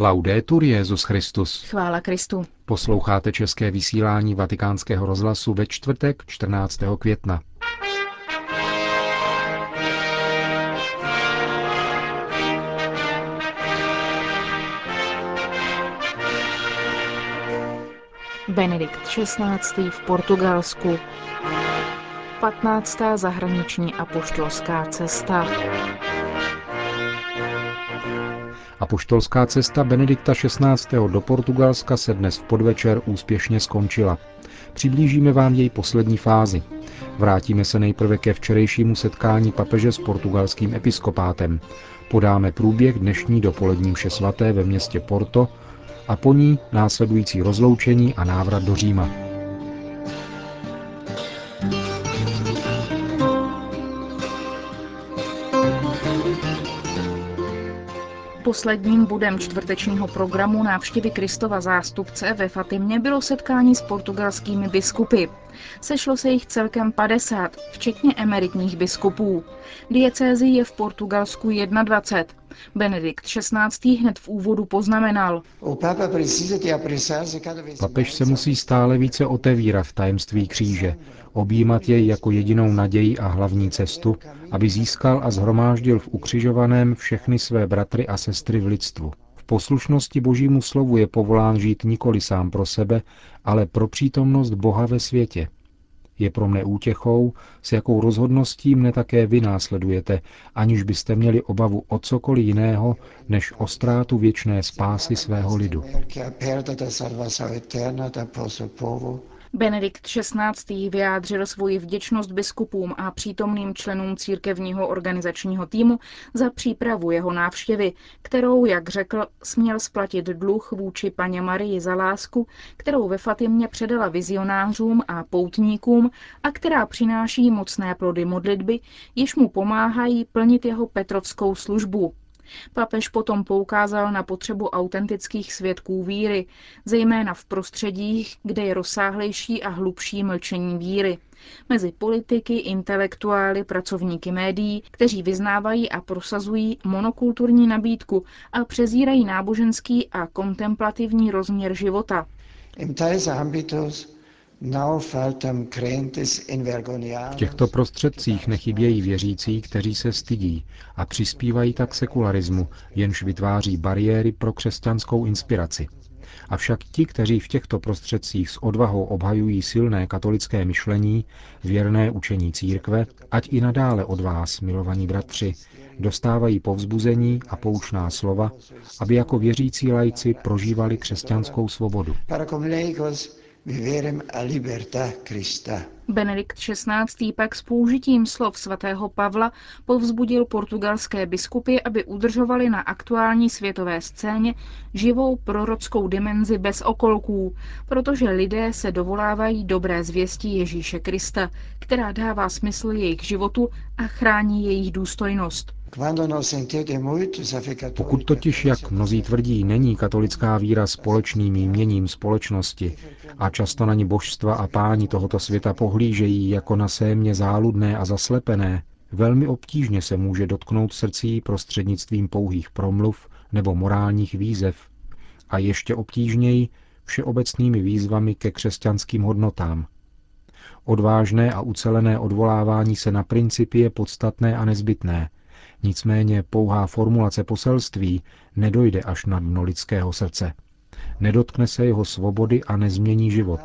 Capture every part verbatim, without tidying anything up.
Laudetur Jesus Christus. Chvála Kristu. Posloucháte české vysílání Vatikánského rozhlasu ve čtvrtek čtrnáctého května. Benedikt šestnáctý v Portugalsku. patnáctá zahraniční apoštolská cesta. Apoštolská cesta Benedikta šestnáctého do Portugalska se dnes v podvečer úspěšně skončila. Přiblížíme vám její poslední fázi. Vrátíme se nejprve ke včerejšímu setkání papeže s portugalským episkopátem. Podáme průběh dnešní dopolední mše svaté ve městě Porto a po ní následující rozloučení a návrat do Říma. Posledním bodem čtvrtečního programu návštěvy Kristova zástupce ve Fatimě bylo setkání s portugalskými biskupy. Sešlo se jich celkem padesát, včetně emeritních biskupů. Diecézí je v Portugalsku dvacet jedna. Benedikt šestnáctý hned v úvodu poznamenal: papež se musí stále více otevírat v tajemství kříže, objímat jej jako jedinou naději a hlavní cestu, aby získal a shromáždil v ukřižovaném všechny své bratry a sestry v lidstvu. V poslušnosti Božímu slovu je povolán žít nikoli sám pro sebe, ale pro přítomnost Boha ve světě. Je pro mne útěchou, s jakou rozhodností mne také vy následujete, aniž byste měli obavu o cokoliv jiného, než o ztrátu věčné spásy svého lidu. Benedikt šestnáctý vyjádřil svoji vděčnost biskupům a přítomným členům církevního organizačního týmu za přípravu jeho návštěvy, kterou, jak řekl, směl splatit dluh vůči paně Marii za lásku, kterou ve Fatimě předala vizionářům a poutníkům a která přináší mocné plody modlitby, jež mu pomáhají plnit jeho petrovskou službu. Papež potom poukázal na potřebu autentických svědků víry, zejména v prostředích, kde je rozsáhlejší a hlubší mlčení víry. Mezi politiky, intelektuály, pracovníky médií, kteří vyznávají a prosazují monokulturní nabídku a přezírají náboženský a kontemplativní rozměr života. V těchto prostředcích nechybějí věřící, kteří se stydí a přispívají tak sekularismu, jenž vytváří bariéry pro křesťanskou inspiraci. Avšak ti, kteří v těchto prostředcích s odvahou obhajují silné katolické myšlení, věrné učení církve, ať i nadále od vás, milovaní bratři, dostávají povzbuzení a poučná slova, aby jako věřící laici prožívali křesťanskou svobodu. Benedikt šestnáctý pak s použitím slov svatého Pavla povzbudil portugalské biskupy, aby udržovali na aktuální světové scéně živou prorockou dimenzi bez okolků, protože lidé se dovolávají dobré zvěsti Ježíše Krista, která dává smysl jejich životu a chrání jejich důstojnost. Pokud totiž, jak mnozí tvrdí, není katolická víra společným jměním společnosti a často na ni božstva a páni tohoto světa pohlížejí jako na sémě záludné a zaslepené, velmi obtížně se může dotknout srdcí prostřednictvím pouhých promluv nebo morálních výzev a ještě obtížněji všeobecnými výzvami ke křesťanským hodnotám. Odvážné a ucelené odvolávání se na principy je podstatné a nezbytné, nicméně pouhá formulace poselství nedojde až na dno lidského srdce. Nedotkne se jeho svobody a nezmění život.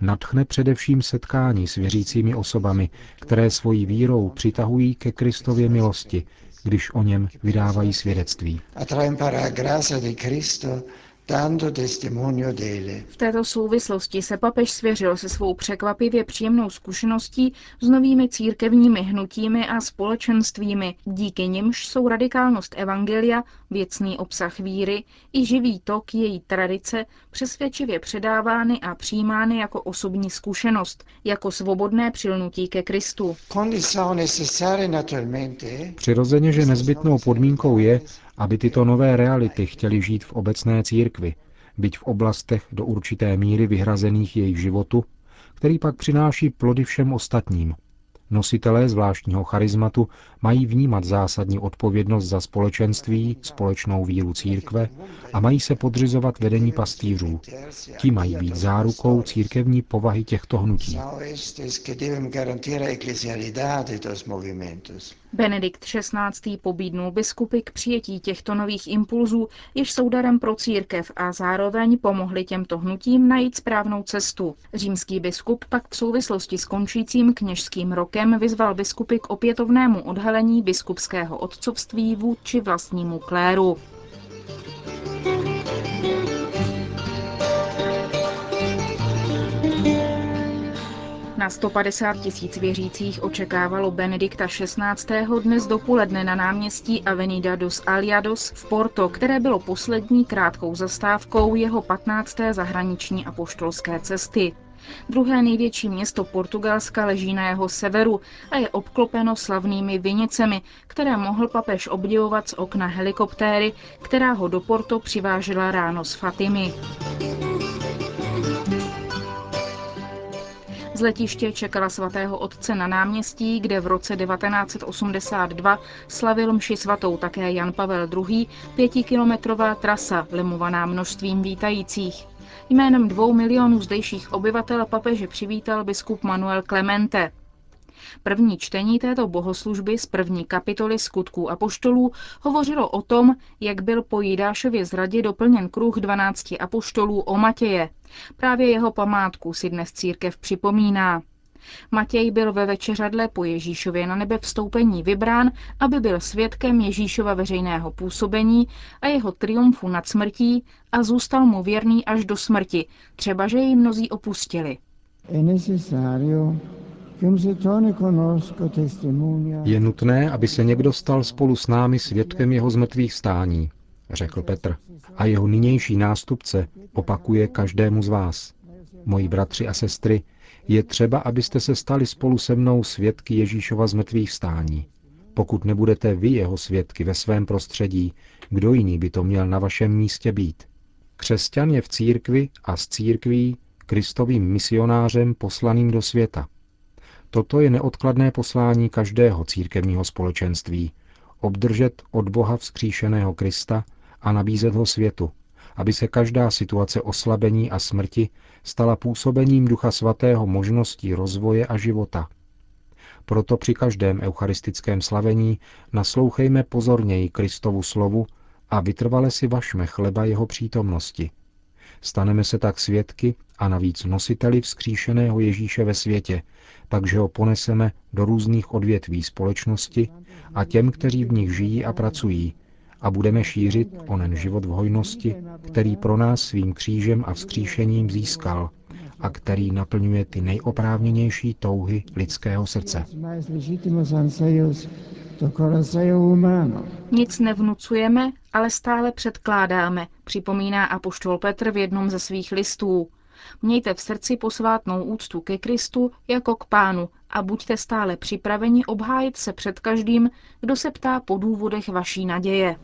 Nadchne především setkání s věřícími osobami, které svojí vírou přitahují ke Kristově milosti, když o něm vydávají svědectví. V této souvislosti se papež svěřil se svou překvapivě příjemnou zkušeností s novými církevními hnutími a společenstvími, díky nimž jsou radikálnost evangelia, věcný obsah víry i živý tok její tradice přesvědčivě předávány a přijímány jako osobní zkušenost, jako svobodné přilnutí ke Kristu. Přirozeně, že nezbytnou podmínkou je, aby tyto nové reality chtěli žít v obecné církvi, byť v oblastech do určité míry vyhrazených jejich životu, který pak přináší plody všem ostatním. Nositelé zvláštního charizmatu mají vnímat zásadní odpovědnost za společenství, společnou víru církve a mají se podřizovat vedení pastýřů. Ti mají být zárukou církevní povahy těchto hnutí. Benedikt šestnáctý. Pobídnul biskupy k přijetí těchto nových impulzů, jež jsou darem pro církev a zároveň pomohli těmto hnutím najít správnou cestu. Římský biskup pak v souvislosti s končícím kněžským rokem vyzval biskupy k opětovnému odhalení biskupského otcovství vůči vlastnímu kléru. Na sto padesát tisíc věřících očekávalo Benedikta šestnáctého. dnes dopoledne na náměstí Avenida dos Aliados v Porto, které bylo poslední krátkou zastávkou jeho patnácté zahraniční apoštolské cesty. Druhé největší město Portugalska leží na jeho severu a je obklopeno slavnými vinicemi, které mohl papež obdivovat z okna helikoptéry, která ho do Porto přivážela ráno z Fatimy. Z letiště čekala svatého otce na náměstí, kde v roce devatenáct set osmdesát dva slavil mši svatou také Jan Pavel druhý. pětikilometrová trasa, lemovaná množstvím vítajících. Jménem dvou milionů zdejších obyvatel papeže přivítal biskup Manuel Clemente. První čtení této bohoslužby z první kapitoly Skutků apoštolů hovořilo o tom, jak byl po Jidášově zradě doplněn kruh dvanácti apoštolů o Matěje. Právě jeho památku si dnes církev připomíná. Matěj byl ve večeřadle po Ježíšově na nebe vstoupení vybrán, aby byl svědkem Ježíšova veřejného působení a jeho triumfu nad smrtí a zůstal mu věrný až do smrti, třeba že jej mnozí opustili. Je nutné, aby se někdo stal spolu s námi svědkem jeho zmrtvých stání, řekl Petr. A jeho nynější nástupce opakuje každému z vás. Moji bratři a sestry, je třeba, abyste se stali spolu se mnou svědky Ježíšova zmrtvých stání. Pokud nebudete vy jeho svědky ve svém prostředí, kdo jiný by to měl na vašem místě být? Křesťan je v církvi a s církví Kristovým misionářem poslaným do světa. Toto je neodkladné poslání každého církevního společenství. Obdržet od Boha vzkříšeného Krista a nabízet ho světu, aby se každá situace oslabení a smrti stala působením Ducha Svatého možností rozvoje a života. Proto při každém eucharistickém slavení naslouchejme pozorněji Kristovu slovu a vytrvale si vašme chleba jeho přítomnosti. Staneme se tak svědky a navíc nositeli vzkříšeného Ježíše ve světě, takže ho poneseme do různých odvětví společnosti a těm, kteří v nich žijí a pracují, a budeme šířit onen život v hojnosti, který pro nás svým křížem a vzkříšením získal a který naplňuje ty nejoprávněnější touhy lidského srdce. Nic nevnucujeme, ale stále předkládáme, připomíná apoštol Petr v jednom ze svých listů. Mějte v srdci posvátnou úctu ke Kristu jako k Pánu a buďte stále připraveni obhájit se před každým, kdo se ptá po důvodech vaší naděje.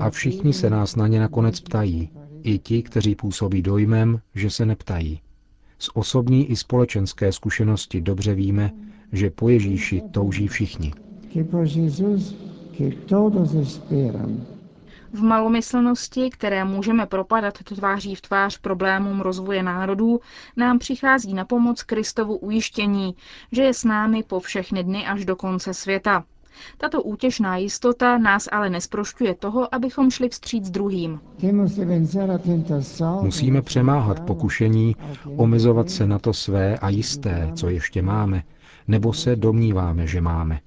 A všichni se nás na ně nakonec ptají, i ti, kteří působí dojmem, že se neptají. Z osobní i společenské zkušenosti dobře víme, že po Ježíši touží všichni. V malomyslnosti, které můžeme propadat tváří v tvář problémům rozvoje národů, nám přichází na pomoc Kristovu ujištění, že je s námi po všechny dny až do konce světa. Tato útěšná jistota nás ale nesprošťuje toho, abychom šli vstříc druhým. Musíme přemáhat pokušení, omezovat se na to své a jisté, co ještě máme, nebo se domníváme, že máme.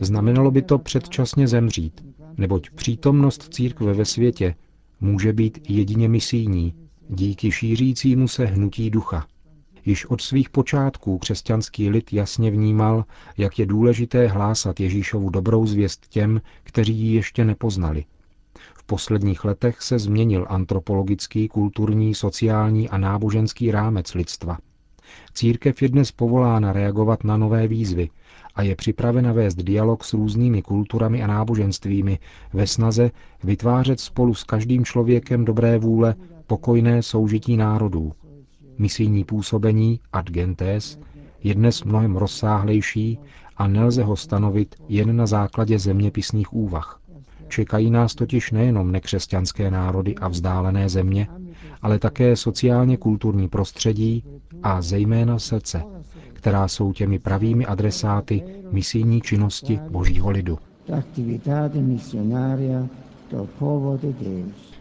Znamenalo by to předčasně zemřít, neboť přítomnost církve ve světě může být jedině misijní, díky šířícímu se hnutí ducha. Již od svých počátků křesťanský lid jasně vnímal, jak je důležité hlásat Ježíšovu dobrou zvěst těm, kteří ji ještě nepoznali. V posledních letech se změnil antropologický, kulturní, sociální a náboženský rámec lidstva. Církev je dnes povolána reagovat na nové výzvy a je připravena vést dialog s různými kulturami a náboženstvími ve snaze vytvářet spolu s každým člověkem dobré vůle pokojné soužití národů. Misijní působení ad gentes je dnes mnohem rozsáhlejší a nelze ho stanovit jen na základě zeměpisných úvah. Čekají nás totiž nejenom nekřesťanské národy a vzdálené země, ale také sociálně-kulturní prostředí a zejména srdce, která jsou těmi pravými adresáty misijní činnosti Božího lidu.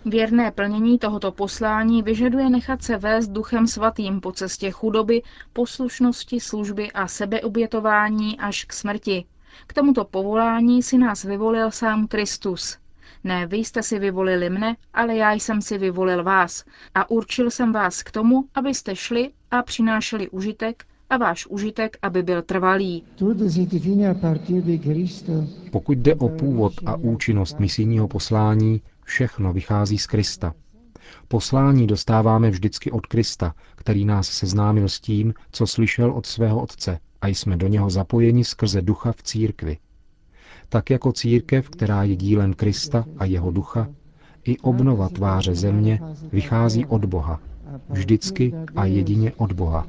Věrné plnění tohoto poslání vyžaduje nechat se vést Duchem Svatým po cestě chudoby, poslušnosti, služby a sebeobětování až k smrti. K tomuto povolání si nás vyvolil sám Kristus. Ne vy jste si vyvolili mne, ale já jsem si vyvolil vás a určil jsem vás k tomu, abyste šli a přinášeli užitek, a váš užitek, aby byl trvalý. Pokud jde o původ a účinnost misijního poslání, všechno vychází z Krista. Poslání dostáváme vždycky od Krista, který nás seznámil s tím, co slyšel od svého Otce, a jsme do něho zapojeni skrze Ducha v církvi. Tak jako církev, která je dílem Krista a jeho Ducha, i obnova tváře země vychází od Boha. Vždycky a jedině od Boha.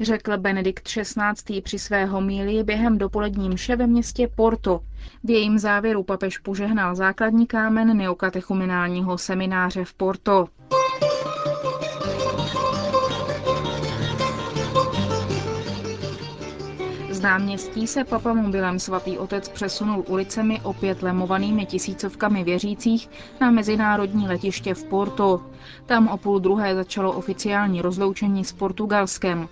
Řekl Benedikt šestnáctý při své homílii během dopolední mše ve městě Porto. V jejím závěru papež požehnal základní kámen neokatechumenálního semináře v Porto. Z náměstí se papamobilem svatý otec přesunul ulicemi opět lemovanými tisícovkami věřících na mezinárodní letiště v Porto. Tam o půl druhé začalo oficiální rozloučení s Portugalskem.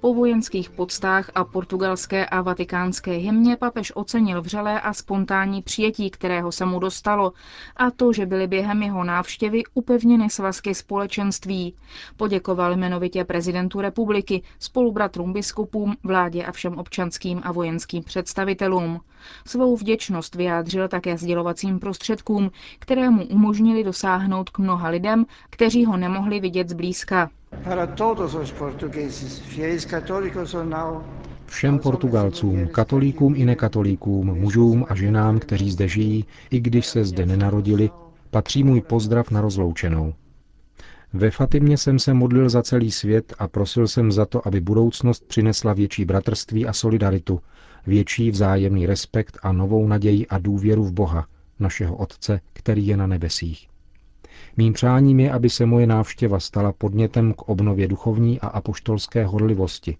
Po vojenských poctách a portugalské a vatikánské hymně papež ocenil vřelé a spontánní přijetí, kterého se mu dostalo, a to, že byly během jeho návštěvy upevněny svazky společenství. Poděkoval jmenovitě prezidentu republiky, spolubratrům biskupům, vládě a všem občanským a vojenským představitelům. Svou vděčnost vyjádřil také sdělovacím prostředkům, které mu umožnili dosáhnout k mnoha lidem, kteří ho nemohli vidět zblízka. Všem Portugalcům, katolíkům i nekatolíkům, mužům a ženám, kteří zde žijí, i když se zde nenarodili, patří můj pozdrav na rozloučenou. Ve Fatimě jsem se modlil za celý svět a prosil jsem za to, aby budoucnost přinesla větší bratrství a solidaritu, větší vzájemný respekt a novou naději a důvěru v Boha, našeho Otce, který je na nebesích. Mým přáním je, aby se moje návštěva stala podnětem k obnově duchovní a apoštolské horlivosti.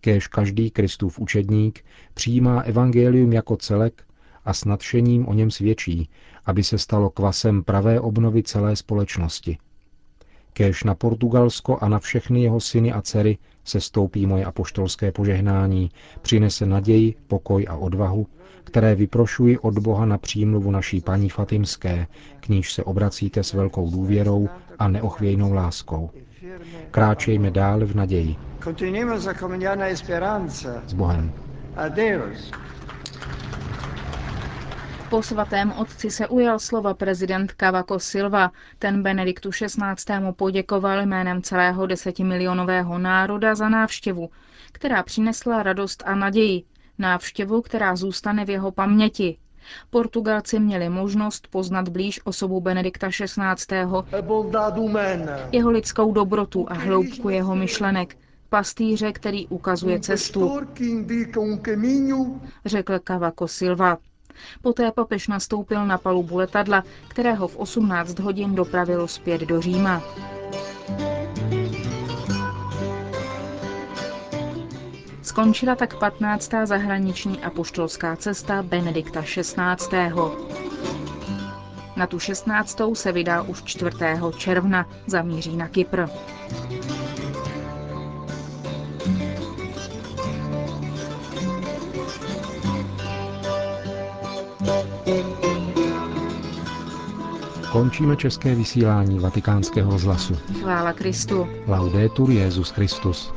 Kéž každý Kristův učedník přijímá evangelium jako celek a s nadšením o něm svědčí, aby se stalo kvasem pravé obnovy celé společnosti. Kéž na Portugalsko a na všechny jeho syny a dcery se stoupí moje apoštolské požehnání, přinese naději, pokoj a odvahu, které vyprošuji od Boha na přímluvu naší paní Fatimské, k níž se obracíte s velkou důvěrou a neochvějnou láskou. Kráčejme dál v naději. S Bohem. Po svatém otci se ujal slova prezident Cavaco Silva. Ten Benediktu šestnáctému poděkoval jménem celého desetimilionového národa za návštěvu, která přinesla radost a naději. Návštěvu, která zůstane v jeho paměti. Portugalci měli možnost poznat blíž osobu Benedikta šestnáctého, jeho lidskou dobrotu a hloubku jeho myšlenek, pastýře, který ukazuje cestu, řekl Cavaco Silva. Poté papež nastoupil na palubu letadla, kterého v osmnáct hodin dopravilo zpět do Říma. Skončila tak patnáctá zahraniční apoštolská cesta Benedikta šestnáctého Na tu šestnáctou se vydá už čtvrtého června, zamíří na Kypr. Končíme české vysílání Vatikánského rozhlasu. Chvála Kristu. Laudetur Jesus Christus.